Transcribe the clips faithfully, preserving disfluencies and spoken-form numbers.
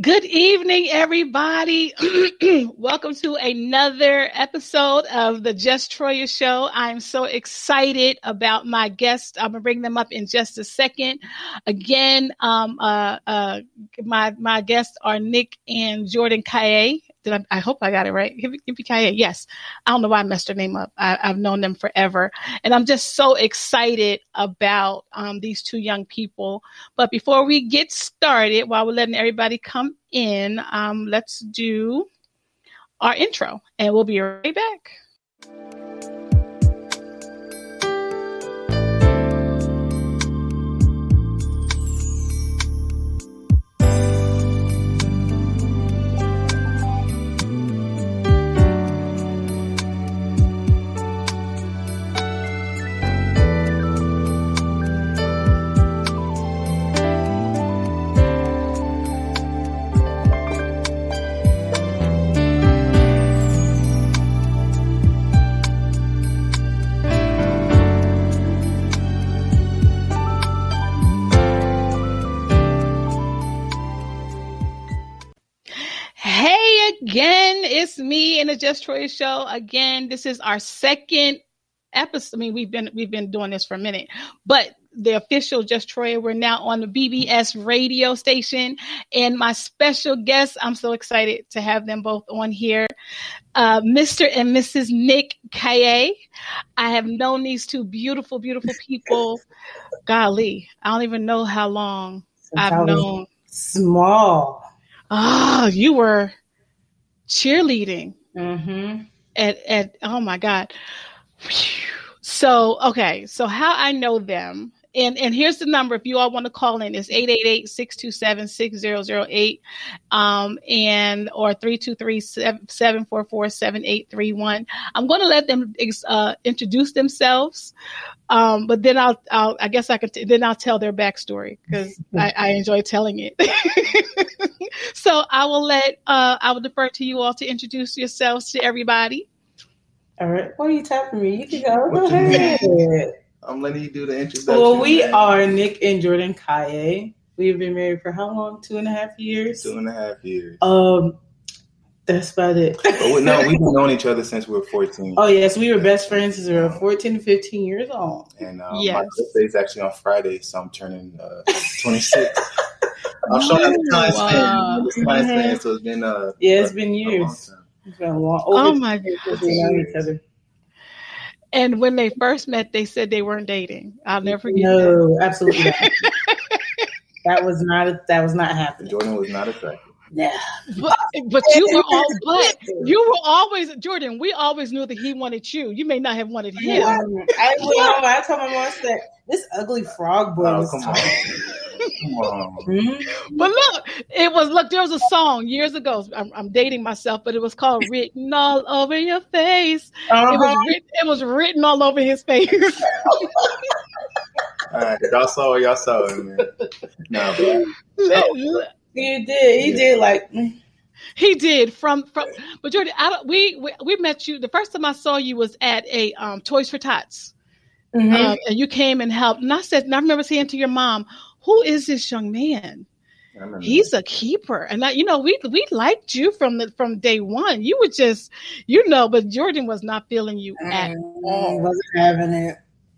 Good evening, everybody. Welcome to another episode of the Just Troia Show. I'm so excited about my guests. I'm going to bring them up in just a second. Again, um, uh, uh, my my guests are Nick and Jordan Kayea. Did I, I hope I got it right. Kayea, yes. I don't know why I messed her name up. I, I've known them forever. And I'm just so excited about um, these two young people. But before we get started, while we're letting everybody come in, um, let's do our intro. And we'll be right back. Again, it's me and the Just Troia Show. Again, this is our second episode. I mean, we've been we've been doing this for a minute, but the official Just Troia, we're now on the B B S radio station. And my special guests, I'm so excited to have them both on here. Uh, Mister and Missus Nick Kayea. I have known these two beautiful, beautiful people. Golly, I don't even know how long Since I've known. Small. Oh, you were cheerleading mm-hmm. at, at oh my God. So, okay. So how I know them, and, and here's the number. If you all want to call in, it's eight eight eight, six two seven, six zero zero eight um, and, or three two three, seven four four, seven eight three one. I'm going to let them uh, introduce themselves. Um, but then I'll, I'll, I guess I could, t- then I'll tell their backstory because I, I enjoy telling it. So I will let, uh, I will defer to you all to introduce yourselves to everybody. All right. Why are you tapping me? You can go. Go ahead. I'm letting you do the introduction. Well, we right? are Nick and Jordan Kayea. We've been married for how long? Two and a half years? Two and a half years. Um, That's about it. Oh, no, we've known each other since we were fourteen. Oh, yes. We were best friends since we were fourteen, fifteen years old. And um, yes. My birthday is actually on Friday, so I'm turning uh, twenty-six. I'm showing up the time span. It's time span, so it's been uh, yeah, it's been years. It's been a long, oh my God! And when they first met, they said they weren't dating. I'll never forget. No, that. Absolutely not. That was not. That was not happening. Jordan was not attractive. Yeah, but, but you were all, but you were always Jordan. We always knew that he wanted you. You may not have wanted him. Yeah, I, well, I told my mom that this ugly frog boy oh, was come on. Mm-hmm. But look, it was look. There was a song years ago. I'm, I'm dating myself, but it was called "Written All Over Your Face." Uh-huh. It was written, it was written all over his face. All right, y'all saw it. Y'all saw it, man. No, but, oh. He did. He yeah. did like. He did from from. But Jordan, I don't, we, we we met you. The first time I saw you was at a um, Toys for Tots, mm-hmm. um, and you came and helped. And I said, and I remember saying to your mom, who is this young man? He's that. a keeper. And I, you know, we we liked you from the from day one. You were just, you know, but Jordan was not feeling you mm, at all. Wasn't having it.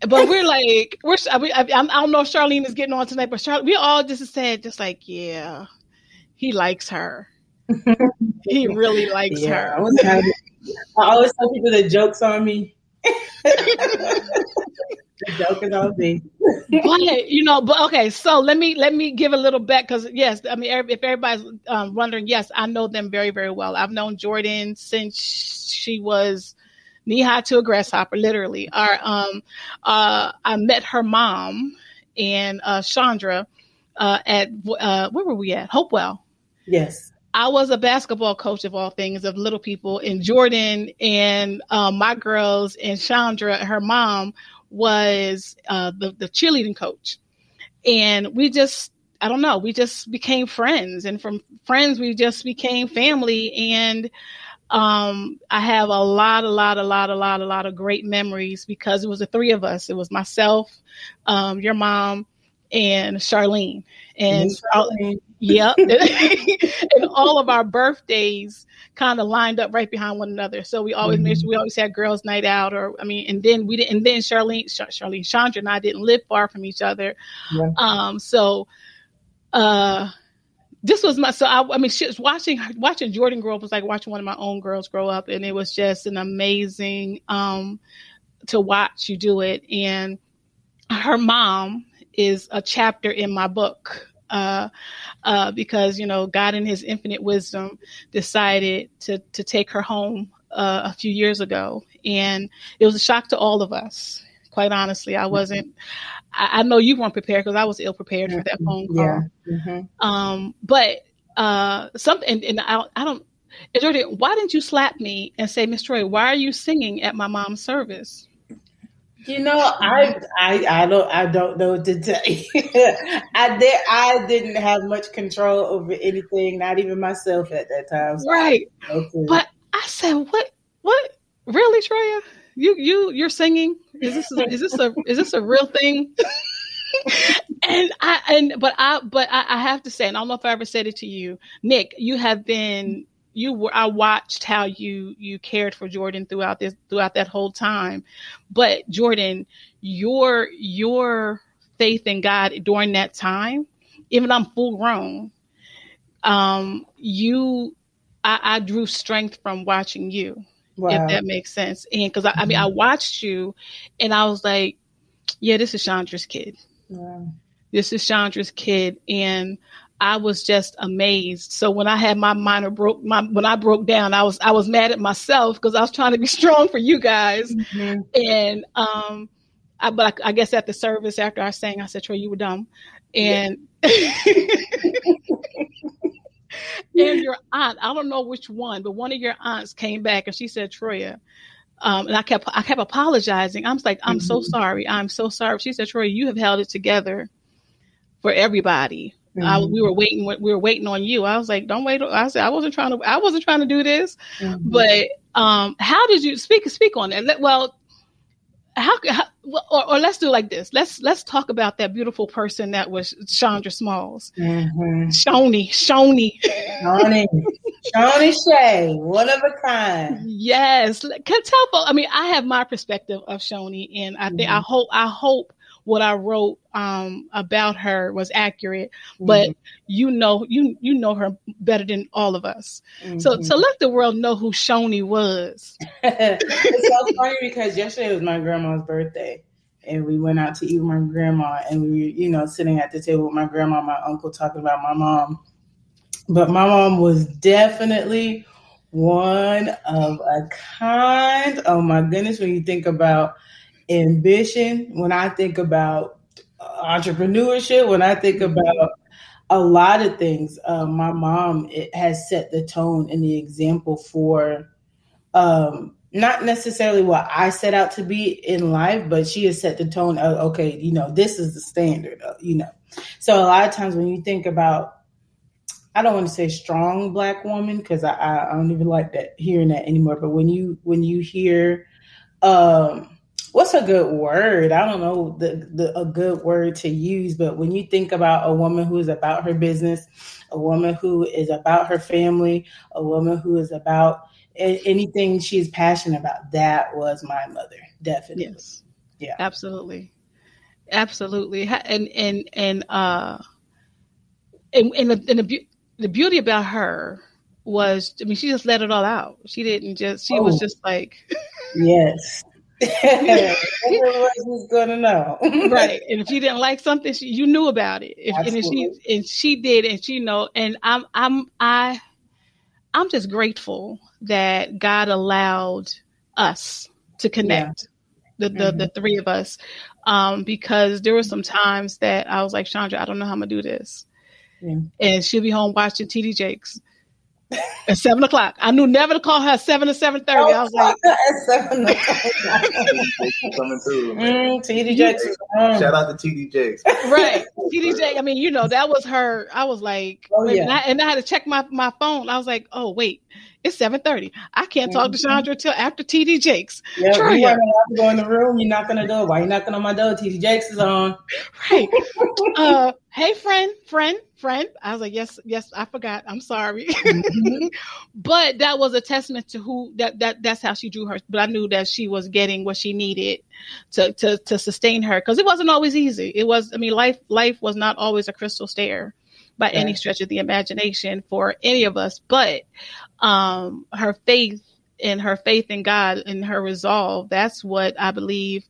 But we're like, we're we, I, I don't know if Charlene is getting on tonight, but Charlene, we all just said, just like, yeah, he likes her. He really likes yeah, her. I, wasn't having it. I always tell people that joke's on me. Joking on me. But, you know, but okay, so let me let me give a little back because yes, I mean, if everybody's um, wondering, yes, I know them very, very well. I've known Jordan since she was knee high to a grasshopper, literally. Our um, uh, I met her mom and uh, Chandra uh, at uh, where were we at? Hopewell. Yes. I was a basketball coach of all things, of little people, and Jordan and uh, my girls and Chandra, her mom, was uh, the, the cheerleading coach. And we just, I don't know, we just became friends. And from friends, we just became family. And um, I have a lot, a lot, a lot, a lot, a lot of great memories because it was the three of us. It was myself, um, your mom, and Charlene. And Charlene. Yep. And all of our birthdays kind of lined up right behind one another. So we always mm-hmm. made sure we always had girls' night out, or I mean, and then we didn't. And then Charlene, Charlene, Chandra, and I didn't live far from each other. Yeah. Um. So, uh, this was my. So I, I mean, she was watching watching Jordan grow up was like watching one of my own girls grow up, and it was just an amazing um to watch you do it. And her mom is a chapter in my book. Uh, uh, because, you know, God in his infinite wisdom decided to to take her home uh, a few years ago. And it was a shock to all of us. Quite honestly, I wasn't, I, I know you weren't prepared because I was ill prepared for that phone call. Yeah. Mm-hmm. Um, but uh, something, and, and I, I don't, Jordan, why didn't you slap me and say, Miss Troy, why are you singing at my mom's service? You know, I, I I don't I don't know what to tell you. I did I didn't have much control over anything, not even myself at that time. So right. Okay. But I said, what what really, Troia? You you you're singing? Is this a, is this a is this a real thing? and I and but I but I, I have to say, and I don't know if I ever said it to you, Nick, you have been You were. I watched how you you cared for Jordan throughout this throughout that whole time, but Jordan, your your faith in God during that time, even though I'm full grown, um, you, I, I drew strength from watching you. Wow. If that makes sense, and because I, mm-hmm. I mean I watched you, and I was like, yeah, this is Chandra's kid. Wow. This is Chandra's kid, and I was just amazed. So when I had my minor broke, my when I broke down, I was I was mad at myself because I was trying to be strong for you guys. Mm-hmm. And um, I, but I, I guess at the service after I sang, I said, "Troy, you were dumb," and yeah. And your aunt, I don't know which one, but one of your aunts came back and she said, "Troya," um, and I kept I kept apologizing. I was like, "I'm mm-hmm. so sorry. I'm so sorry." She said, "Troya, you have held it together for everybody." Mm-hmm. I, we were waiting. We were waiting on you. I was like, "Don't wait." I said, "I wasn't trying to. I wasn't trying to do this." Mm-hmm. But um, how did you speak? Speak on that. Well, how? how or, or let's do it like this. Let's let's talk about that beautiful person that was Chandra Smalls, mm-hmm. Shoni, Shoni, Shoni, Shoni Shay, one of a kind. Yes, can tell. I mean, I have my perspective of Shoni, and I think mm-hmm. I hope. I hope. What I wrote um, about her was accurate, but mm-hmm. you know, you you know her better than all of us. Mm-hmm. So so let the world know who Shoni was. It's so funny because yesterday was my grandma's birthday, and we went out to eat with my grandma, and we were, you know, sitting at the table with my grandma, and my uncle talking about my mom. But my mom was definitely one of a kind. Oh my goodness, when you think about ambition, when I think about entrepreneurship, when I think about a lot of things, uh, my mom it has set the tone and the example for um, not necessarily what I set out to be in life, but she has set the tone of, okay, you know, this is the standard, of, you know. So a lot of times when you think about, I don't want to say strong Black woman, because I, I don't even like that hearing that anymore. But when you when you hear um, what's a good word? I don't know the, the a good word to use, but when you think about a woman who is about her business, a woman who is about her family, a woman who is about a- anything she's passionate about, that was my mother, definitely. Yes. Yeah, absolutely, absolutely, and and and uh, and and the and the, be- the beauty about her was, I mean, she just let it all out. She didn't just. She oh. was just like, yes. Everyone's gonna know, right? And if you didn't like something, she, you knew about it. If, and if she and she did, and she know. And I'm I'm I I'm just grateful that God allowed us to connect, yeah. the the, mm-hmm. the three of us, um, because there were some times that I was like, Chandra, I don't know how I'm gonna do this, yeah. and she'll be home watching T D Jakes. At seven o'clock, I knew never to call her at seven or seven thirty. I was like, at seven o'clock. T D Jakes. Shout out to T D Jakes. Right, T D Jakes. I mean, you know, that was her. I was like, oh, yeah. and, I, and I had to check my, my phone. I was like, oh wait, It's seven thirty. I can't mm-hmm. talk to Chandra till after T D. Jakes. Yep, Troia. You weren't allowed to go in the room. You're knocking on the door. Why are you knocking on my door? T D. Jakes is on. Right. uh, hey, friend, friend, friend. I was like, yes, yes, I forgot. I'm sorry. Mm-hmm. But that was a testament to who that, that that's how she drew her. But I knew that she was getting what she needed to to, to sustain her, because it wasn't always easy. It was. I mean, life life was not always a crystal stair by okay. any stretch of the imagination for any of us. But um, her faith and her faith in God and her resolve, that's what I believe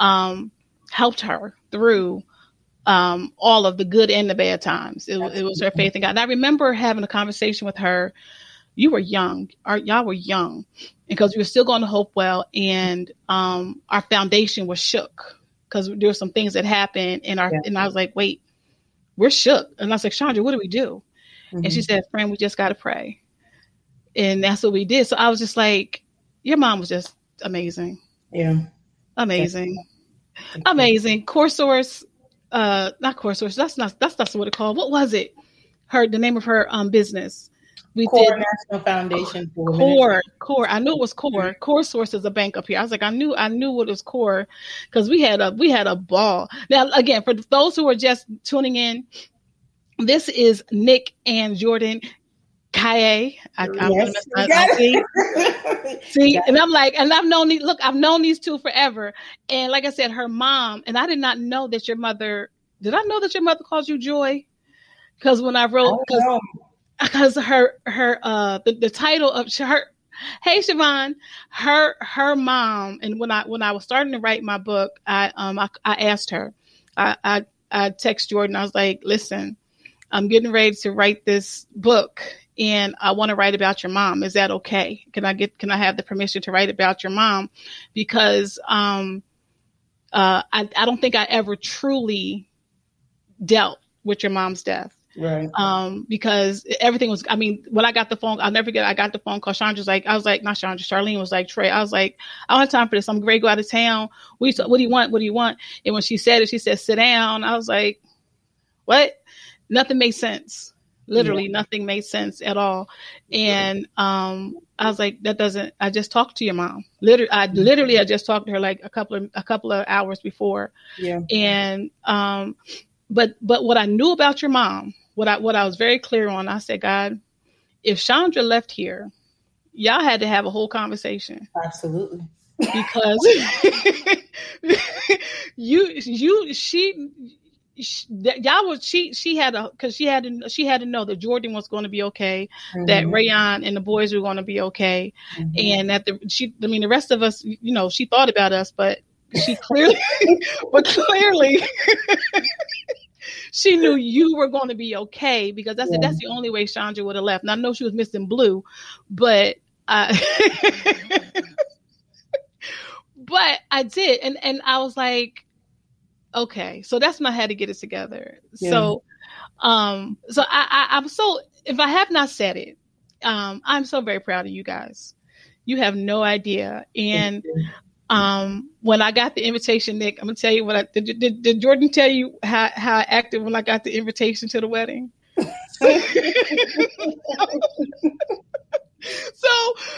um, helped her through um, all of the good and the bad times. It, it was her faith in God. And I remember having a conversation with her. You were young. Our, y'all were young because we were still going to Hopewell, and um, our foundation was shook because there were some things that happened. And, our, yeah. and I was like, wait, we're shook. And I was like, Chandra, what do we do? Mm-hmm. And she said, friend, we just got to pray. And that's what we did. So I was just like, your mom was just amazing. Yeah. Amazing. Yeah. Amazing. Core source. Uh, not core source. That's not, that's not what it's called. What was it? Her, the name of her um, business. We Core did National Foundation. For Core, Core. I knew it was Core. Core Source is a bank up here. I was like, I knew, I knew what it was Core, because we had a, we had a ball. Now, again, for those who are just tuning in, this is Nick and Jordan Kayea. I, I, yes. I, I, I see, see and I'm like, and I've known these. Look, I've known these two forever. And like I said, her mom, and I did not know that your mother. Did I know that your mother calls you Joy? Because when I wrote, because. Because her, her, uh, the, the title of her, hey Siobhan, her, her mom. And when I, when I was starting to write my book, I, um, I, I asked her, I, I, I text Jordan. I was like, listen, I'm getting ready to write this book and I want to write about your mom. Is that okay? Can I get, can I have the permission to write about your mom? Because, um, uh, I, I don't think I ever truly dealt with your mom's death. Right. Um, because everything was, I mean, when I got the phone, I'll never forget, I got the phone call. Chandra's like, I was like, not Chandra, Charlene was like, Trey, I was like, I don't have time for this. I'm ready to go out of town. We, what, what do you want? What do you want? And when she said it, she said, sit down. I was like, what? Nothing made sense. Literally yeah. nothing made sense at all. And, um, I was like, that doesn't, I just talked to your mom. Literally, I literally, I just talked to her like a couple of, a couple of hours before. Yeah. And, um, but, but what I knew about your mom, What I what I was very clear on, I said, God, if Chandra left here, y'all had to have a whole conversation. Absolutely, because you you she, she y'all was she she had a because she had to, she had to know that Jordan was going to be okay, mm-hmm. that Rayon and the boys were going to be okay, mm-hmm. and that the she I mean the rest of us, you know, she thought about us, but she clearly but clearly. She knew you were going to be okay, because that's yeah. that's the only way Chandra would have left. And I know she was missing Blue, but I, but I did, and and I was like, okay, so that's when I had to get it together. Yeah. So, um, so I, I I'm so if I have not said it, um, I'm so very proud of you guys. You have no idea, and. Um, when I got the invitation, Nick, I'm gonna tell you what I did. Did, did Jordan tell you how, how I acted when I got the invitation to the wedding? So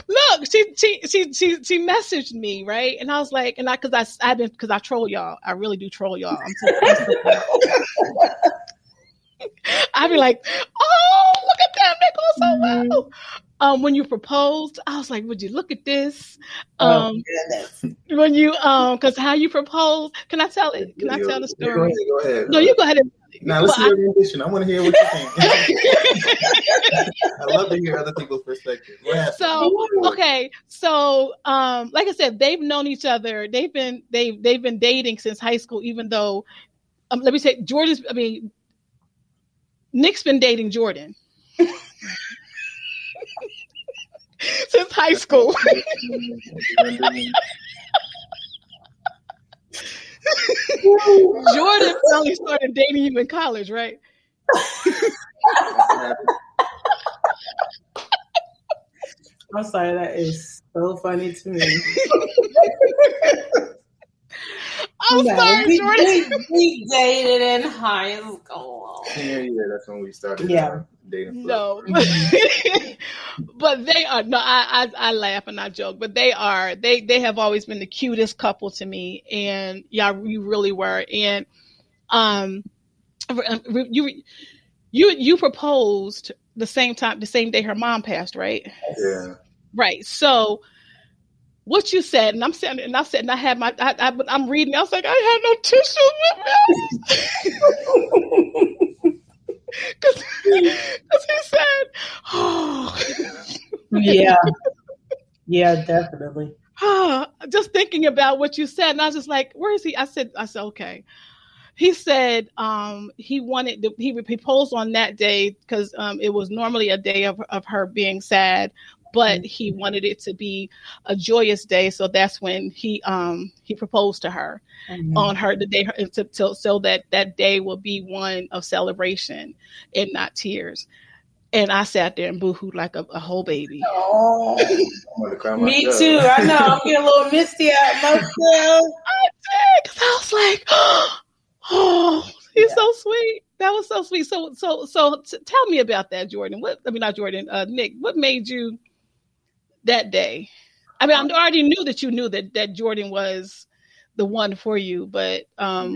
look, she, she, she, she, she messaged me. Right. And I was like, and I, cause I, I've been, cause I troll y'all. I really do troll y'all. I'm so I'd be like, oh, look at them. They go so well. Um, when you proposed, I was like, would you look at this? Um, oh, when you, um, cause how you proposed, can I tell it? Can you, I tell the story? Go ahead, go ahead. No, you go ahead. And Now let's well, hear your rendition. I want to hear what you think. I love to hear other people's perspective. So, okay. So, um, like I said, they've known each other. They've been, they've, they've been dating since high school, even though, um, let me say Jordan's, I mean, Nick's been dating Jordan. Since high school. Jordan only started dating you in college, right? I'm sorry, that is so funny to me. I'm yeah, sorry, we, Jordan. We, we dated in high school. Yeah, yeah, that's when we started yeah. dating. No. But But they are, no, I, I, I laugh and I joke, but they are, they, they have always been the cutest couple to me. And y'all, you really were. And, um, you, you, you proposed the same time, the same day her mom passed, right? Yeah. Right. So what you said, and I'm sitting, and I said, and I had my, I, I, I'm reading. I was like, I had no tissue with me. Because he said, oh. Yeah. Yeah, definitely. Oh, just thinking about what you said. And I was just like, where is he? I said, I said, okay. He said um, he wanted, to, he proposed on that day because um, it was normally a day of, of her being sad, but he wanted it to be a joyous day. So that's when he um, he proposed to her mm-hmm. on her the day, so, so that that day will be one of celebration and not tears. And I sat there and boohooed like a, a whole baby. Oh, me too. I know. I'm getting a little misty out myself. I did, because I was like, oh, he's yeah. so sweet. That was so sweet. So, so, so, t- tell me about that, Jordan. What I mean, not Jordan. Uh, Nick. What made you that day? I mean, I already knew that you knew that that Jordan was the one for you, but um,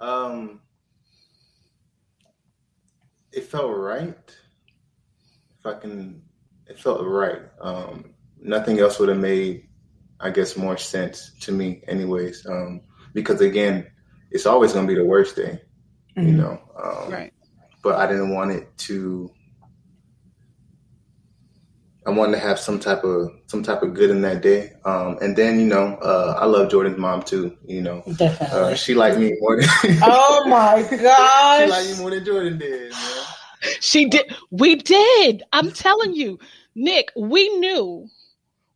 yeah. um, it felt right. If I can, it felt right. Um, nothing else would have made, I guess, more sense to me, anyways. Um, because again, it's always going to be the worst day, mm-hmm. you know. Um, right. But I didn't want it to. I wanted to have some type of some type of good in that day, um, and then you know, uh, I love Jordan's mom too. You know, definitely, uh, she liked me more than. Oh my gosh! She liked me more than Jordan did. Man. She did. We did. I'm telling you, Nick. We knew.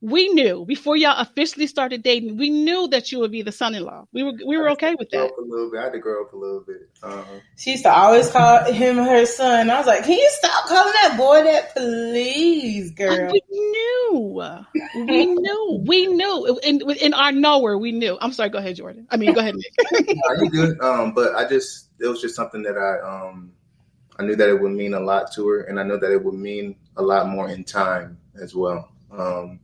We knew before y'all officially started dating. We knew that you would be the son-in-law. We were we were okay with that. Up a little bit. I had to grow up a little bit. Uh-huh. She used to always call him her son. I was like, can you stop calling that boy that, please, girl? We knew. We knew. We knew. In in our knower, we knew. I'm sorry. Go ahead, Jordan. I mean, go ahead, Nick. No, you good? Um, but I just it was just something that I um I knew that it would mean a lot to her, and I know that it would mean a lot more in time as well. Um.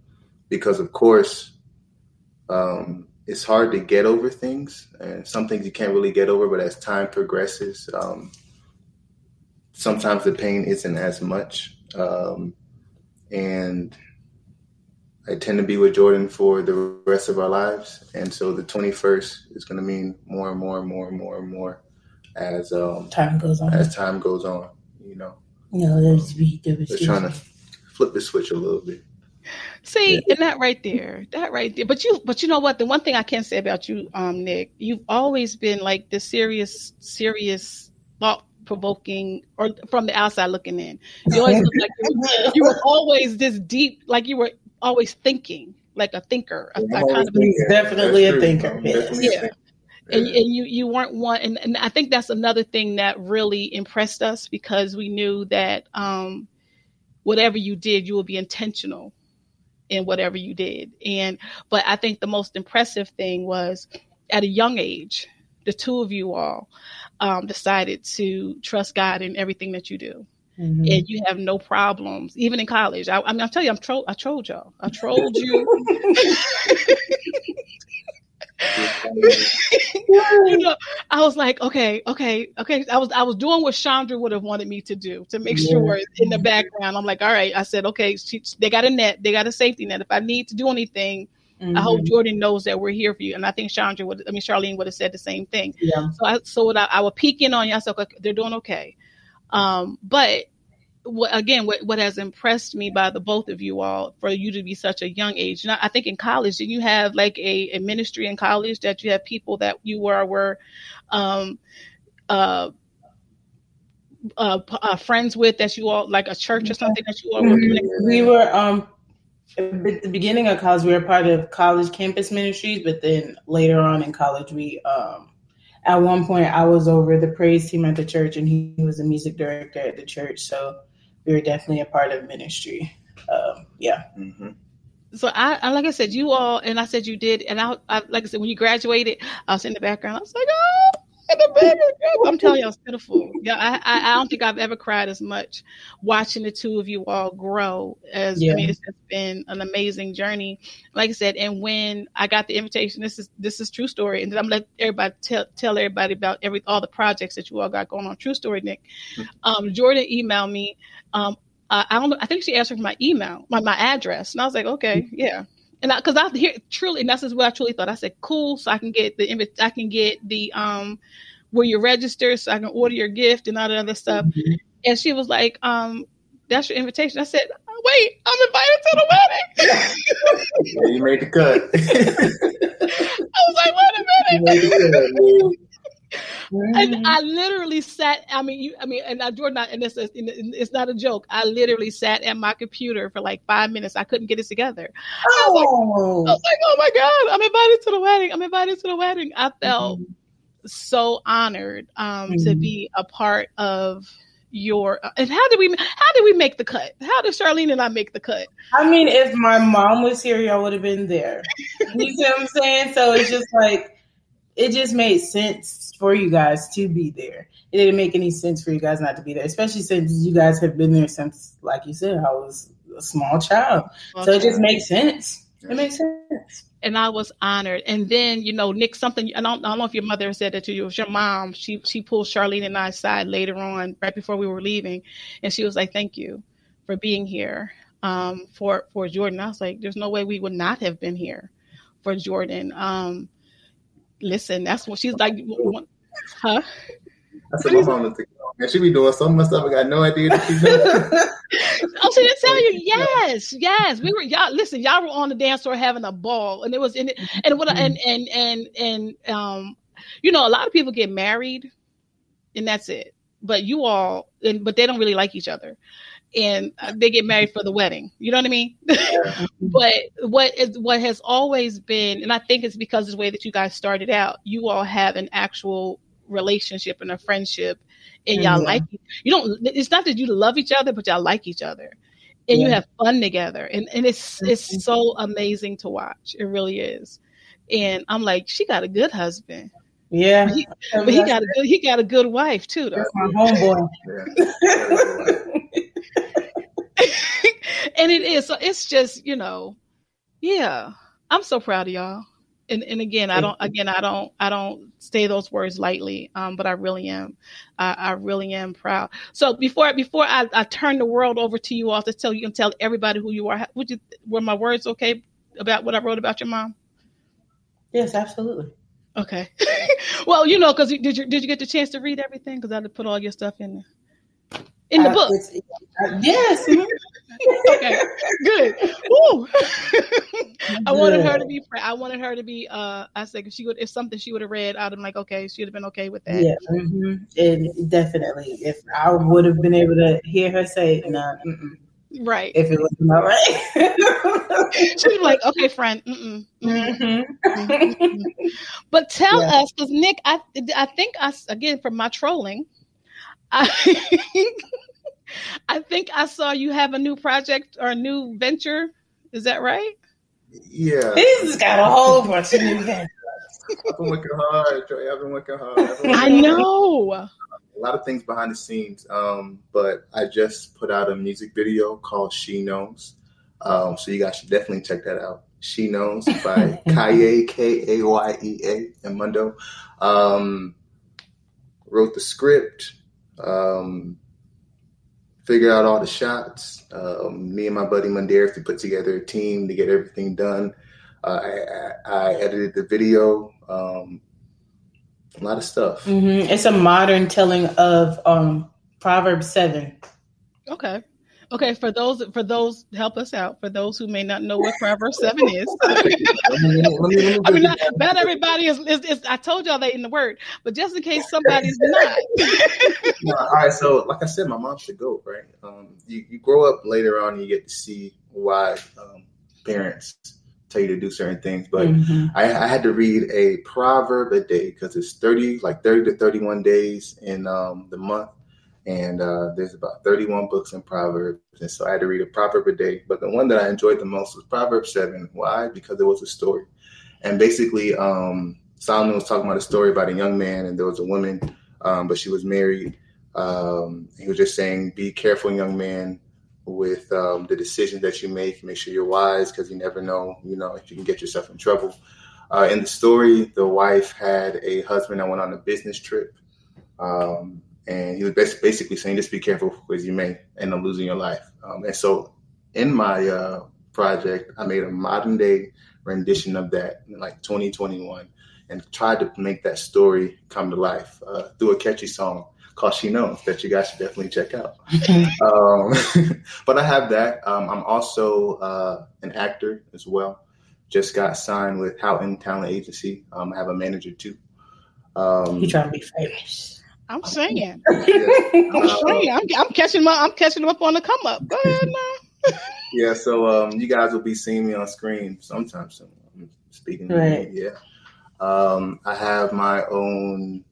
Because of course, um, it's hard to get over things, and some things you can't really get over. But as time progresses, um, sometimes the pain isn't as much. Um, and I tend to be with Jordan for the rest of our lives, and so the twenty-first is going to mean more and more and more and more and more as um, time goes on. As time goes on, you know. No, that's me. They're trying to flip the switch a little bit. See, yeah. And that right there, that right there. But you, but you know what? The one thing I can say about you, um, Nick, you've always been like this serious, serious, thought-provoking, or from the outside looking in. You always look like you were, you were always this deep, like you were always thinking, like a thinker. A, a kind of a, definitely a thinker. Yes. Yeah. And, and you, you weren't one. And, and I think that's another thing that really impressed us, because we knew that um, whatever you did, you would be intentional in whatever you did. And, but I think the most impressive thing was at a young age, the two of you all um, decided to trust God in everything that you do. Mm-hmm. And you have no problems, even in college. I, I mean, I'll tell you, I'm tro- I trolled y'all. I trolled you. You know, I was like, okay, okay, okay. I was I was doing what Chandra would have wanted me to do to make yeah. sure in the background. I'm like, all right. I said, okay, she, they got a net. They got a safety net. If I need to do anything, mm-hmm. I hope Jordan knows that we're here for you. And I think Chandra would, I mean, Charlene would have said the same thing. Yeah. So I so I, I would peek in on you. I said, okay, they're doing okay. Um, but what, again, what, what has impressed me by the both of you all, for you to be such a young age. And I, I think in college, did you have like a, a ministry in college that you had people that you were were um, uh, uh, uh, friends with, that you all, like a church or something that you all were doing? We were, um, at the beginning of college, we were part of college campus ministries, but then later on in college, we, um, at one point, I was over the praise team at the church, and he was the music director at the church, so we were definitely a part of ministry. Um, yeah. Mm-hmm. So I, I, like I said, you all, and I said you did, and I, I, like I said, when you graduated, I was in the background. I was like, oh, the baby. I'm telling y'all, it's pitiful. Yeah, I, I I don't think I've ever cried as much watching the two of you all grow. As yeah. I mean, it's been an amazing journey. Like I said, and when I got the invitation, this is this is true story, and I'm let everybody tell tell everybody about every all the projects that you all got going on. True story, Nick. Um, Jordan emailed me. Um, I, I don't. I think she asked for my email, my my address, and I was like, okay, yeah. And because I, I hear truly, and that's what I truly thought. I said, "Cool, so I can get the, I can get the, um, where you register, so I can order your gift and all that other stuff." Mm-hmm. And she was like, um, "That's your invitation." I said, "Wait, I'm invited to the wedding." You made the cut. I was like, "Wait a minute." And I literally sat. I mean, you. I mean, and I, Jordan. I, and this is, it's not a joke. I literally sat at my computer for like five minutes. I couldn't get it together. Oh. I, was like, I was like, oh my God! I'm invited to the wedding. I'm invited to the wedding. I felt mm-hmm. so honored um, mm-hmm. to be a part of your. And how did we? How did we make the cut? How did Charlene and I make the cut? I mean, if my mom was here, y'all would have been there. You see what I'm saying? So it's just like. It just made sense for you guys to be there. It didn't make any sense for you guys not to be there, especially since you guys have been there since, like you said, I was a small child. Okay. So it just makes sense. It makes sense. And I was honored. And then, you know, Nick, something, I don't, I don't know if your mother said that to you, it was your mom. She, she pulled Charlene and I aside later on, right before we were leaving. And she was like, thank you for being here um, for, for Jordan. I was like, there's no way we would not have been here for Jordan. Um, Listen, that's what she's like. Huh? That's what my mom was thinking. Man, she be doing so much stuff. I got no idea that she does. Oh, she didn't tell you. Yes, yes. We were y'all. Listen, y'all were on the dance floor having a ball, and it was in it. And what? And and and and um, you know, a lot of people get married, and that's it. But you all, and but they don't really like each other. And they get married for the wedding. You know what I mean? But what is what has always been, and I think it's because of the way that you guys started out, you all have an actual relationship and a friendship, and y'all yeah. like you don't. It's not that you love each other, but y'all like each other, and yeah. you have fun together, and and it's it's so amazing to watch. It really is. And I'm like, she got a good husband. Yeah, but he, but he got a good he got a good wife too, though. That's my homeboy. And it is. So it's just, you know, yeah, I'm so proud of y'all. And and again, I don't, again, I don't, I don't say those words lightly, um, but I really am. I, I really am proud. So before, before I, I turn the world over to you all to tell you and tell everybody who you are, would you, were my words okay about what I wrote about your mom? Yes, absolutely. Okay. Well, you know, cause you, did you, did you get the chance to read everything? Cause I had to put all your stuff in there. In the uh, book. Uh, yes. Okay. Good. Woo. I wanted her to be I wanted her to be uh I said if she would if something she would have read, I'd have been like, okay, she'd have been okay with that. Yeah. Mm-hmm. And definitely. If I would have been able to hear her say no. Nah, right. If it wasn't all right. She was like, okay, friend. Mm-mm, mm-mm, mm-hmm. Mm-hmm, mm-hmm. But tell yeah. us, because Nick, I I think I again from my trolling. I, I think I saw you have a new project or a new venture. Is that right? Yeah. He's got a whole bunch of new ventures. I've been working hard, Troy. I've been working hard. Been working I know. Hard. A lot of things behind the scenes, um, but I just put out a music video called She Knows. Um, so you guys should definitely check that out. She Knows by Kayea, K A Y E A, and Mundo. Um, wrote the script. Um, figure out all the shots. Um, me and my buddy Mundaris, we put together a team to get everything done. Uh, I, I, I edited the video. Um, a lot of stuff. Mm-hmm. It's a modern telling of um, Proverbs seven. Okay. Okay, for those, for those, help us out. For those who may not know what Proverbs seven is, I mean, not, not everybody is, is, is. I told y'all they in the word, but just in case somebody's not. No, all right, so like I said, my mom should go, right? Um, you, you grow up later on, and you get to see why um, parents tell you to do certain things. But mm-hmm. I, I had to read a proverb a day because it's thirty, like thirty to thirty-one days in um, the month. And uh, there's about thirty-one books in Proverbs. And so I had to read a proverb a day. But the one that I enjoyed the most was Proverbs seven. Why? Because it was a story. And basically, um, Solomon was talking about a story about a young man, and there was a woman, um, but she was married. Um, he was just saying, be careful, young man, with um, the decisions that you make. Make sure you're wise, because you never know, you know, if you can get yourself in trouble. Uh, in the story, the wife had a husband that went on a business trip. Um, and he was basically saying, just be careful because you may end up losing your life. Um, and so in my uh, project, I made a modern day rendition of that in like twenty twenty-one and tried to make that story come to life uh, through a catchy song called She Knows that you guys should definitely check out. um, but I have that. Um, I'm also uh, an actor as well. Just got signed with How In Talent Agency. Um, I have a manager too. Um, you trying to be famous. I'm saying. I'm saying. I'm, I'm catching my. I'm catching them up on the come up. Go ahead now. Yeah. So um, you guys will be seeing me on screen sometime soon. I'm speaking. Right. To you, yeah. Um, I have my own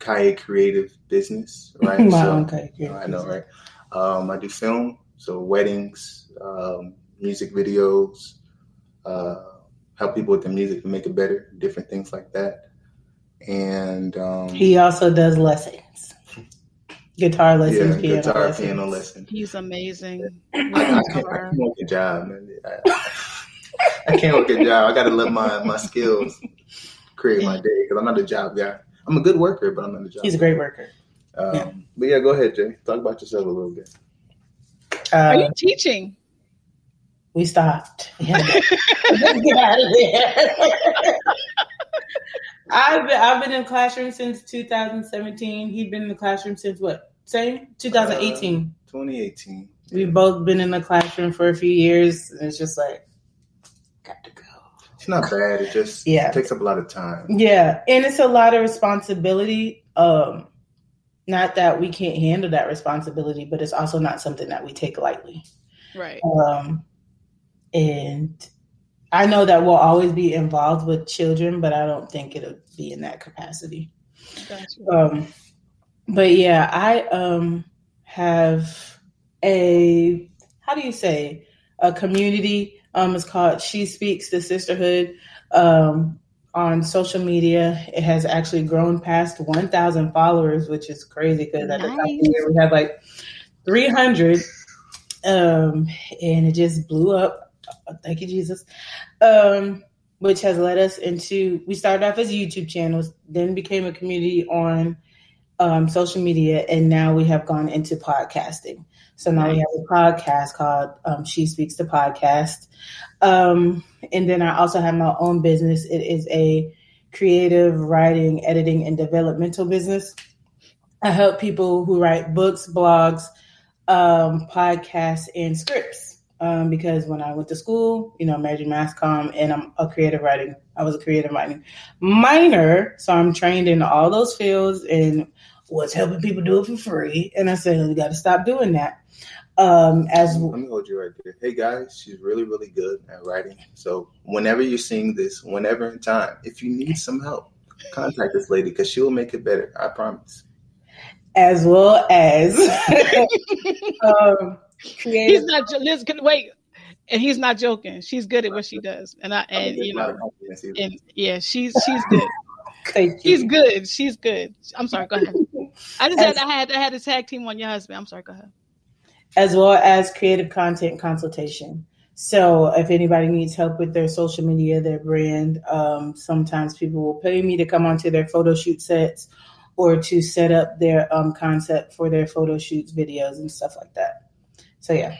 Kayea Creative business. Right. My so, own Kayea Creative. I know, right? Um, I do film, so weddings, um, music videos, uh, help people with their music to make it better, different things like that. And um, he also does lessons, guitar lessons, yeah, piano guitar, lessons. piano lessons. He's amazing. I, I, can't, I can't work a job, man. I, I can't work a job. I got to let my, my skills create my day because I'm not a job guy. I'm a good worker, but I'm not a job. He's a great guy. worker. Um, yeah. But yeah, go ahead, Jay. Talk about yourself a little bit. Uh, Are you teaching? We stopped. Yeah. Get out of there. I've been, I've been in the classroom since two thousand seventeen. He'd been in the classroom since what? Same? twenty eighteen. Uh, twenty eighteen. Yeah. We've both been in the classroom for a few years. And it's just like, got to go. It's not bad. It just yeah. it takes up a lot of time. Yeah. And it's a lot of responsibility. Um, not that we can't handle that responsibility, but it's also not something that we take lightly. Right. Um, and I know that we'll always be involved with children, but I don't think it'll be in that capacity. Gotcha. Um, but yeah, I um, have a, how do you say, a community. Um, it's called She Speaks the Sisterhood um, on social media. It has actually grown past one thousand followers, which is crazy because nice. At the top of the year we had like three hundred, um, and it just blew up. Thank you, Jesus. Um, which has led us into, we started off as YouTube channels, then became a community on um, social media, and now we have gone into podcasting. So now nice. We have a podcast called um, She Speaks the Podcast. Um, and then I also have my own business. It is a creative writing, editing, and developmental business. I help people who write books, blogs, um, podcasts, and scripts. Um, because when I went to school, you know, majored in mass comm, and I'm a creative writing. I was a creative writing minor, so I'm trained in all those fields and was helping people do it for free. And I said, we got to stop doing that. Um, as Let me hold you right there. Hey, guys, she's really, really good at writing. So whenever you're seeing this, whenever in time, if you need some help, contact this lady because she will make it better. I promise. As well as... um, Creative. He's not Liz, can, wait, and he's not joking. She's good at what she does, and I and you know, and yeah, she's she's good. Thank she's you. good. She's good. I'm sorry. Go ahead. I just as, had I had I had a tag team on your husband. I'm sorry. Go ahead. As well as creative content consultation. So if anybody needs help with their social media, their brand, um, sometimes people will pay me to come onto their photo shoot sets or to set up their um concept for their photo shoots, videos, and stuff like that. So, yeah.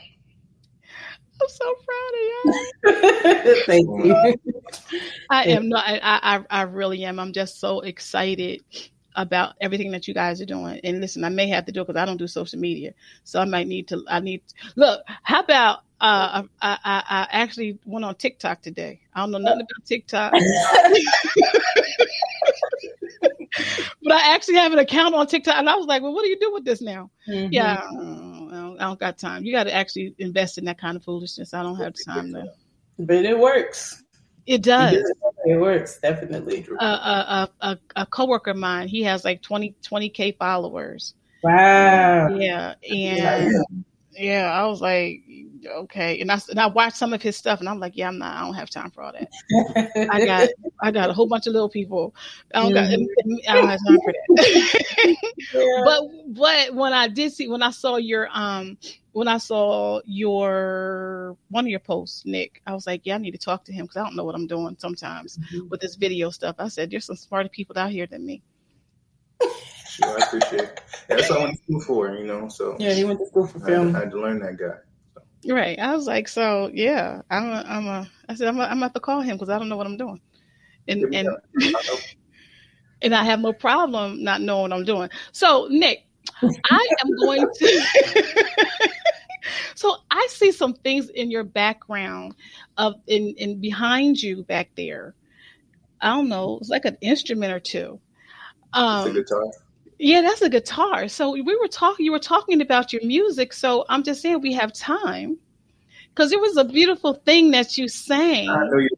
I'm so proud of you. Thank you. I am not. I, I I really am. I'm just so excited about everything that you guys are doing. And listen, I may have to do it because I don't do social media. So I might need to. I need. To, look, how about uh, I, I, I actually went on TikTok today. I don't know nothing about TikTok. But I actually have an account on TikTok. And I was like, well, what do you do with this now? Mm-hmm. Yeah. I don't, I don't got time. You got to actually invest in that kind of foolishness. I don't have time though. But it works. It does. It, does. it works definitely. Uh, a, a a a coworker of mine, he has like twenty k followers. Wow. Yeah, and yeah, yeah I was like, okay. And I, and I watched some of his stuff and I'm like, yeah, I'm not, I don't have time for all that. I got, I got a whole bunch of little people. I don't, got, I don't have time for that. Yeah. But, but when I did see, when I saw your, um, when I saw your, one of your posts, Nick, I was like, yeah, I need to talk to him because I don't know what I'm doing sometimes mm-hmm. with this video stuff. I said, there's some smarter people out here than me. Yeah, I appreciate it. That's what I went to school for, you know. So yeah, he went to school for film. I, I had to learn that guy. So. Right. I was like, so yeah, I'm. A, I'm. A, I said, I'm. A, I'm about to call him because I don't know what I'm doing, and and and I have no problem not knowing what I'm doing. So Nick, I am going to. So I see some things in your background, of in in behind you back there. I don't know. It's like an instrument or two. Um, it's a guitar. Yeah, that's a guitar. So we were talking, you were talking about your music. So I'm just saying we have time because it was a beautiful thing that you sang. I know you.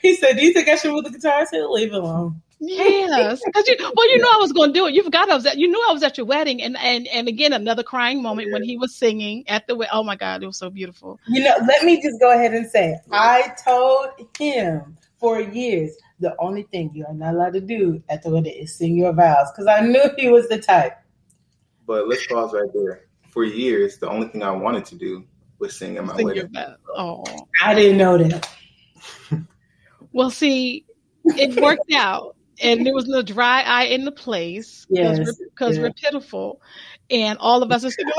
He said, do you think I should move the guitar? I said, leave it alone. Yes. Cause you, well, you know, I was going to do it. You forgot I was at, you knew I was at your wedding. And, and, and again, another crying moment yeah. when he was singing at the, oh my God, it was so beautiful. You know, let me just go ahead and say, I told him for years, the only thing you are not allowed to do at the wedding is sing your vows, because I knew he was the type. But let's pause right there. For years, the only thing I wanted to do was sing at my sing wedding. Oh, I didn't know that. Well, see, it worked out, and there was no dry eye in the place because yes, we're, yeah. we're pitiful, and all of us are singing.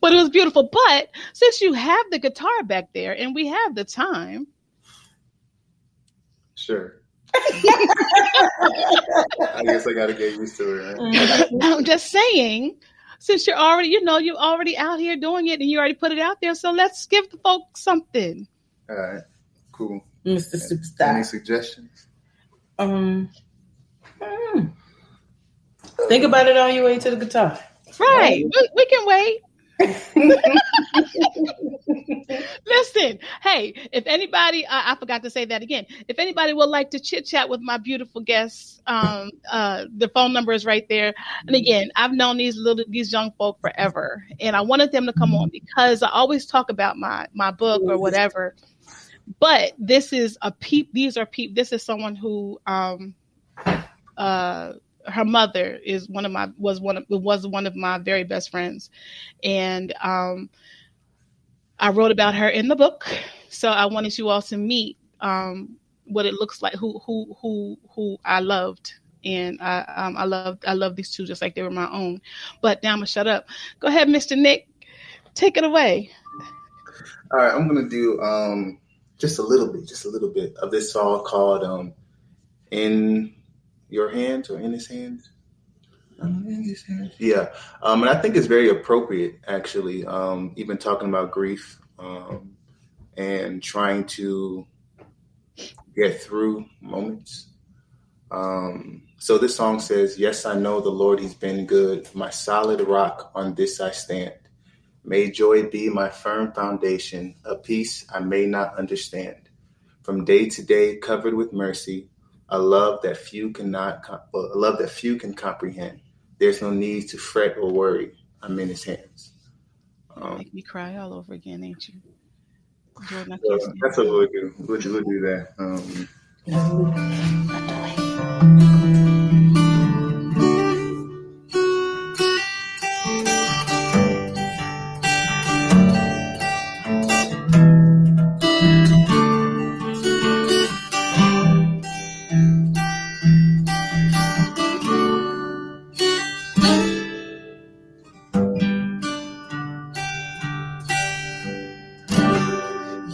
But it was beautiful. But since you have the guitar back there and we have the time. Sure. I guess I got to get used to it. Right? I'm just saying, since you're already, you know, you're already out here doing it and you already put it out there. So let's give the folks something. All right. Cool. Mister Superstar. Any suggestions? Um, mm. Think about it on your way to the guitar. Right. We, we can wait. Listen, hey, if anybody, uh, I forgot to say that again. If anybody would like to chit chat with my beautiful guests, um, uh, the phone number is right there. And again, I've known these little, these young folk forever, and I wanted them to come on because I always talk about my my book or whatever. But this is a peep. These are peep. This is someone who, um, uh. her mother is one of my was one of was one of my very best friends, and um, I wrote about her in the book. So I wanted you all to meet um, what it looks like, who who who who I loved, and I um, I loved I love these two just like they were my own. But now I'm gonna shut up. Go ahead, Mister Nick, take it away. All right, I'm gonna do um, just a little bit, just a little bit of this song called um, "In Your Hands" or "In His Hands." In His Hands. Yeah. Um, and I think it's very appropriate, actually, um, even talking about grief um, and trying to get through moments. Um, so this song says, yes, I know the Lord, he's been good. My solid rock, on this I stand. May joy be my firm foundation, a peace I may not understand. From day to day, covered with mercy, a love that few cannot, a love that few can comprehend. There's no need to fret or worry. I'm in his hands. Um, make me cry all over again, ain't you? Jordan, I can't uh, that's what we'll do. We'll, we'll do that. Um,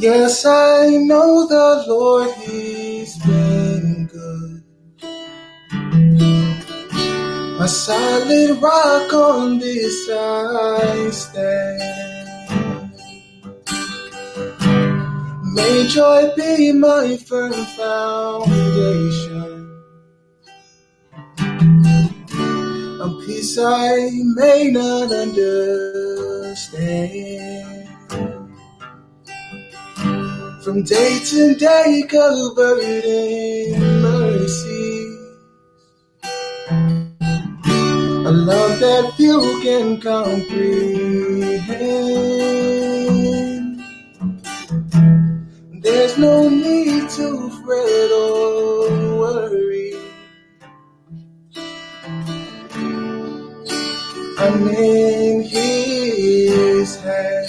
Yes, I know the Lord, he's been good. My solid rock, on this I stand. May joy be my firm foundation, a peace I may not understand. From day to day, covered in mercy, a love that few can comprehend. There's no need to fret or worry. I'm in His hands.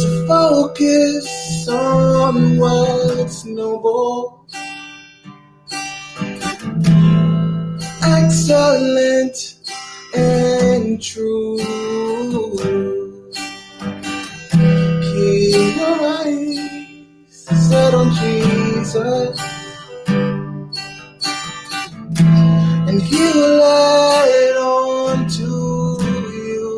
So focus on what's noble, excellent, and true. Keep your eyes set on Jesus, and He will light on to you,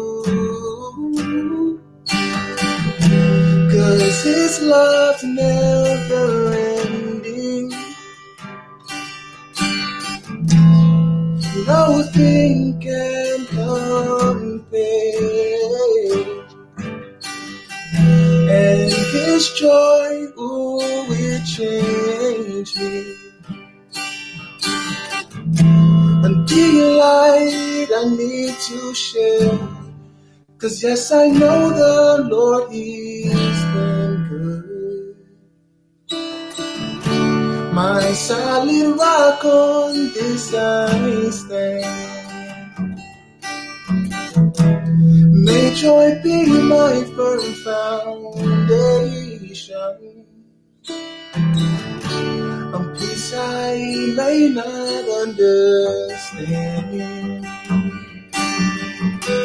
'cause His love's never ending. No thing can compare, and His joy ooh, will change you. Until your light I need to share, 'cause yes, I know the Lord is been good. My solid rock, on this I stand. May joy be my firm foundation, and peace I may not understand.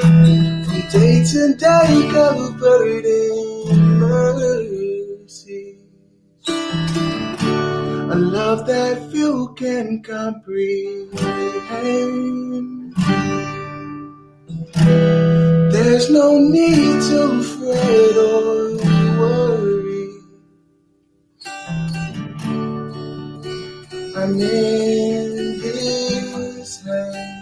From day to day covered in mercy, a love that few can comprehend. There's no need to fret or worry. I'm in His hand.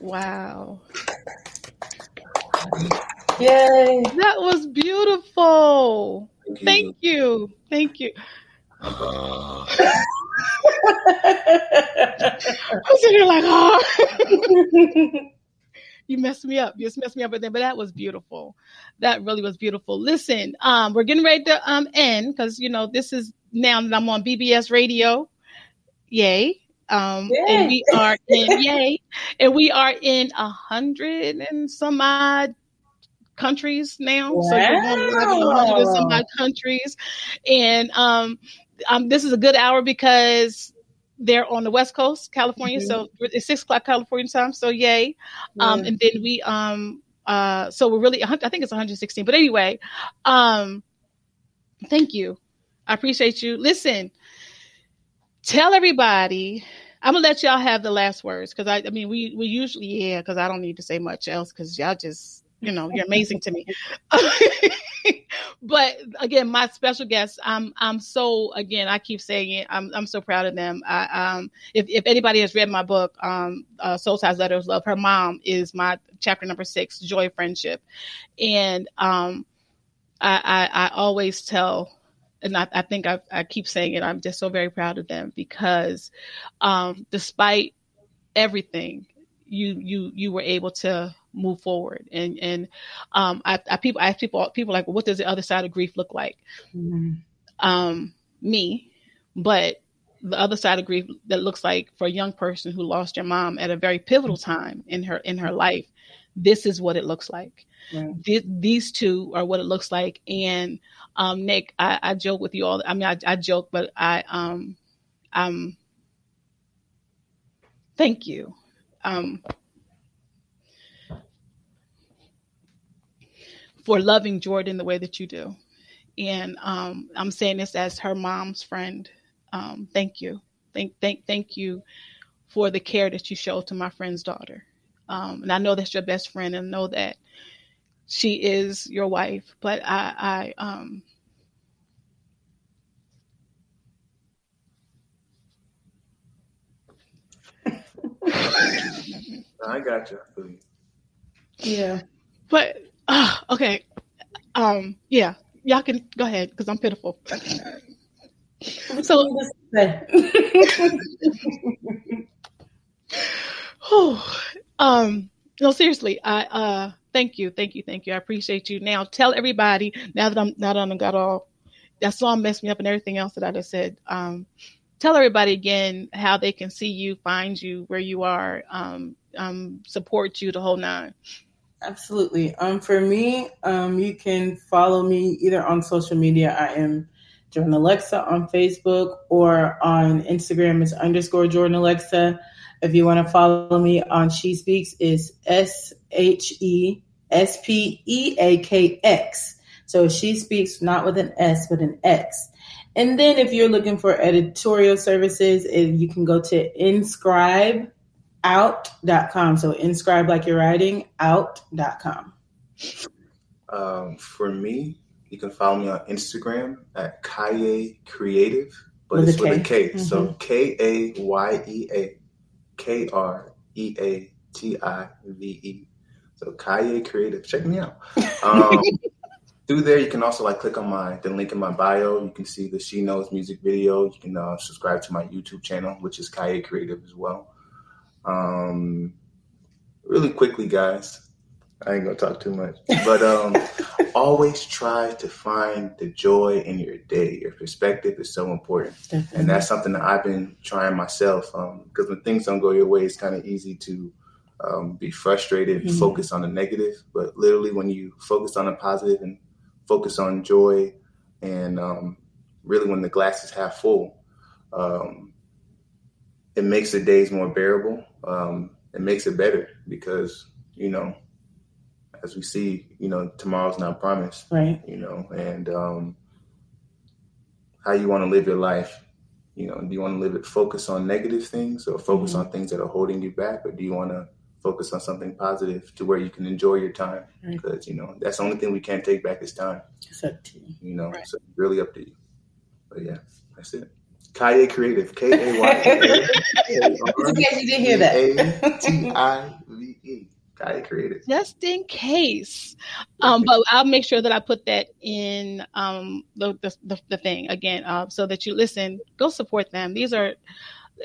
Wow. Yay. That was beautiful. Thank you. Thank you. Thank you. Uh, I'm sitting here like, oh. You messed me up. You just messed me up with that, but that was beautiful. That really was beautiful. Listen, um, we're getting ready to um end, because you know this is now that I'm on B B S radio. Yay. Um yay. And we are in yay. And we are in a hundred and some odd countries now. Wow. So we're going live in a hundred and some odd countries. And um, um this is a good hour because they're on the West Coast, California. Mm-hmm. So it's six o'clock California time. So yay. Um, yeah. And then we, um, uh, so we're really, I think it's one hundred sixteen, but anyway, um, thank you. I appreciate you. Listen, tell everybody, I'm gonna let y'all have the last words. 'Cause I, I mean, we, we usually, yeah. 'Cause I don't need to say much else. 'Cause y'all just, you know, you're amazing to me. But again, my special guests, I'm I'm so again, I keep saying it, I'm I'm so proud of them. I, um, if if anybody has read my book, um, uh, Soul Ties Letters of Love, her mom is my chapter number six, Joy Friendship, and um, I, I I always tell, and I, I think I I keep saying it, I'm just so very proud of them, because um, despite everything, you you you were able to move forward, and and um I, I people I ask people people like, well, what does the other side of grief look like? Mm-hmm. Um me, but the other side of grief that looks like for a young person who lost your mom at a very pivotal time in her in her life, this is what it looks like. Right. Th- these two are what it looks like. And um Nick, I, I joke with you all. I mean, I, I joke, but I um um thank you. Um for loving Jordan the way that you do. And um, I'm saying this as her mom's friend. Um, thank you. Thank, thank, thank you for the care that you showed to my friend's daughter. Um, and I know that's your best friend, and know that she is your wife, but I, I um, I got you. Yeah. But Oh, okay. Um, yeah. Y'all can go ahead because I'm pitiful. So, oh, um, no, seriously, I uh, thank you, thank you, thank you. I appreciate you. Now, tell everybody. Now that I'm now that I got all that song messed me up and everything else that I just said. Um, tell everybody again how they can see you, find you, where you are, um, um, support you, the whole nine. Absolutely. Um, for me, um, you can follow me either on social media. I am Jordan Alexa on Facebook, or on Instagram is underscore Jordan Alexa. If you want to follow me on She Speaks, is S H E S P E A K X. So She Speaks, not with an S, but an X. And then if you're looking for editorial services, you can go to inscribe out dot com. So inscribe like you're writing, out dot com. Um, for me, you can follow me on Instagram at Kayea Kreative, but with it's a with a K. Mm-hmm. So K A Y E A K R E A T I V E. So Kayea Kreative. Check me out. Um, through there, you can also like click on my the link in my bio. You can see the She Knows music video. You can uh, subscribe to my YouTube channel, which is Kayea Kreative as well. Um, really quickly, guys. I ain't gonna talk too much, but um, always try to find the joy in your day. Your perspective is so important. Definitely. And that's something that I've been trying myself, because um, when things don't go your way, it's kind of easy to um, be frustrated and mm-hmm. focus on the negative. But literally when you focus on the positive and focus on joy, and um, really when the glass is half full, um, it makes the days more bearable. Um, it makes it better because, you know, as we see, you know, tomorrow's not promised, right? You know, and um, how you want to live your life, you know, do you want to live it, focus on negative things, or focus mm-hmm. on things that are holding you back? Or do you want to focus on something positive to where you can enjoy your time? Right. Because, you know, that's the only thing we can't take back is time. It's up to you. You know, right. So it's really up to you. But yeah, that's it. Kayea Kreative, K A Y E A. I'm glad you didn't hear that. A T I V E. I created just in case, um, but I'll make sure that I put that in um, the, the the thing again, uh, so that you listen. Go support them. These are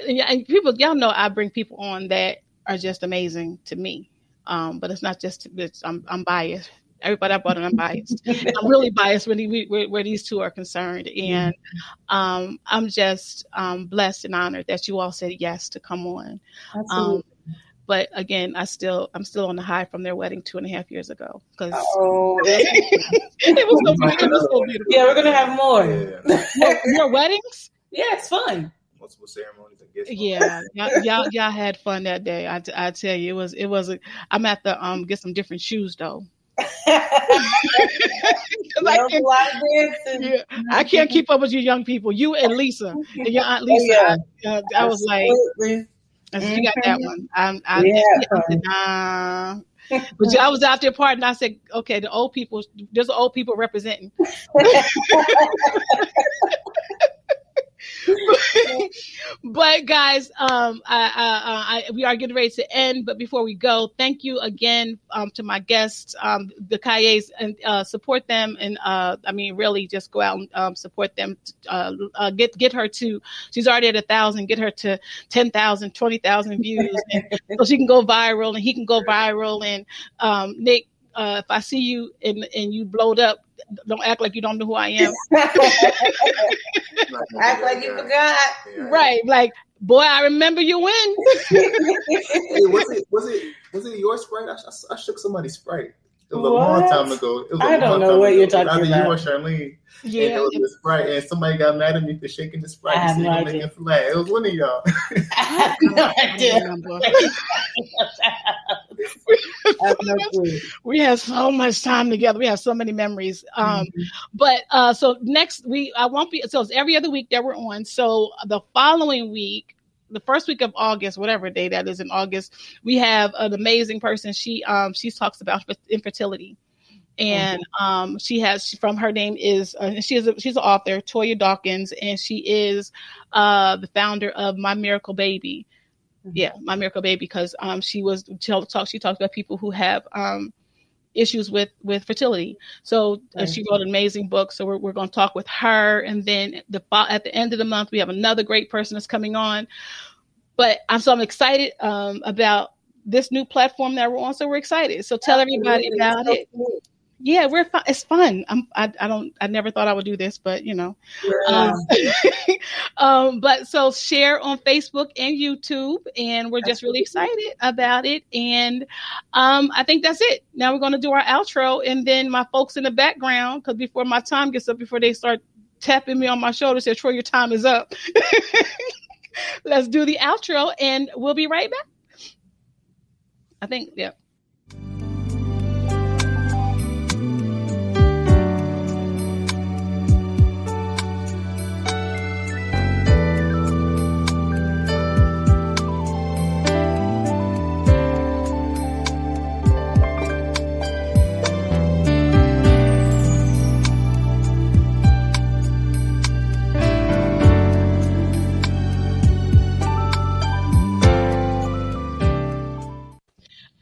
and people. Y'all know I bring people on that are just amazing to me, um, but it's not just it's, I'm, I'm biased. Everybody I brought on, I'm biased. I'm really biased when we, where, where these two are concerned, and um, I'm just um, blessed and honored that you all said yes to come on. Absolutely. Um, But again, I still, I'm still on the high from their wedding two and a half years ago. Cause oh, it was so beautiful. It was so beautiful. Yeah, we're gonna have more. Yeah. more, more weddings. Yeah, it's fun. Multiple ceremonies. I guess. Yeah, y'all, y'all, y'all had fun that day. I, I tell you, it was, it was. A, I'm at the um get some different shoes though. I, can't, yeah, I can't keep up with you young people. You and Lisa, and your Aunt Lisa. Oh, yeah. I, I was Absolutely. like. So you got that one. I, I, yeah. I said, nah. But I was out there partying. I said, okay, the old people, there's old people representing. But guys, um, I, I, I, we are getting ready to end. But before we go, thank you again um, to my guests, um, the Kayeas, and uh, support them. And uh, I mean, really, just go out and um, support them. Uh, uh, get get her to. She's already at a thousand. Get her to ten thousand, twenty thousand views, and, so she can go viral, and he can go viral. And um, Nick, uh, if I see you and and you blowed up, don't act like you don't know who I am. Act like you forgot. Yeah. Right. Like, boy, I remember you when. Hey, was it was it was it your Sprite? I, I, I shook somebody's Sprite. It was a what? long time ago. It was I a don't long know time what ago. you're talking Either about. You or Charlene. Yeah. And it was a Sprite, and somebody got mad at me for shaking the Sprite. I and have no idea. Flat. It was one of y'all. I have no idea. We have so much time together. We have so many memories. Um, mm-hmm. But uh, so next week, I won't be. So it's every other week that we're on. So the following week, the first week of August, whatever day that is in August, we have an amazing person. She um she talks about infertility, and mm-hmm. um she has she, from her name is uh, she is a, she's an author, Toya Dawkins, and she is uh the founder of My Miracle Baby. Yeah, My Miracle Baby, because um she was she talks she talks about people who have um issues with, with fertility. So uh, she wrote an amazing book. So we're, we're going to talk with her. And then the, at the end of the month, we have another great person that's coming on. But I'm, so I'm excited um, about this new platform that we're on. So we're excited. So tell everybody about it. Yeah, we're fun. It's fun. I'm, I, I don't, I never thought I would do this, but you know, yeah. um, um, but so share on Facebook and YouTube, and we're that's just really excited about it. And um, I think that's it. Now we're going to do our outro, and then my folks in the background, because before my time gets up, before they start tapping me on my shoulder, say, Troy, your time is up. Let's do the outro, and we'll be right back. I think, yeah.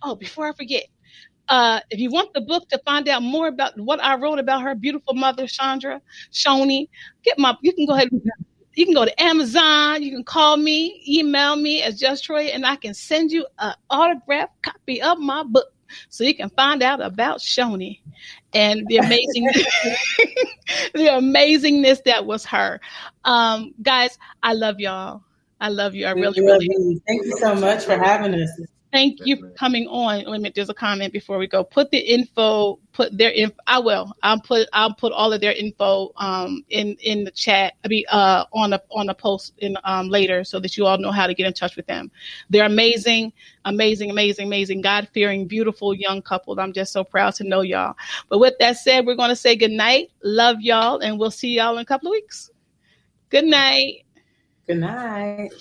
Oh, before I forget, uh, if you want the book to find out more about what I wrote about her beautiful mother, Chandra, Shoni, get my. You can go ahead. You can go to Amazon. You can call me, email me as Just Troy, and I can send you an autographed copy of my book so you can find out about Shoni and the amazing, the amazingness that was her. Um, guys, I love y'all. I love you. I we really, really. You. Thank you so much for having us. Thank you for coming on. Wait a minute, there's a comment before we go. Put the info, put their info. I will. I'll put I'll put all of their info um in, in the chat. I mean uh on a on a post in um later so that you all know how to get in touch with them. They're amazing, amazing, amazing, amazing, God-fearing, beautiful young couple. I'm just so proud to know y'all. But with that said, we're gonna say good night. Love y'all, and we'll see y'all in a couple of weeks. Good night. Good night.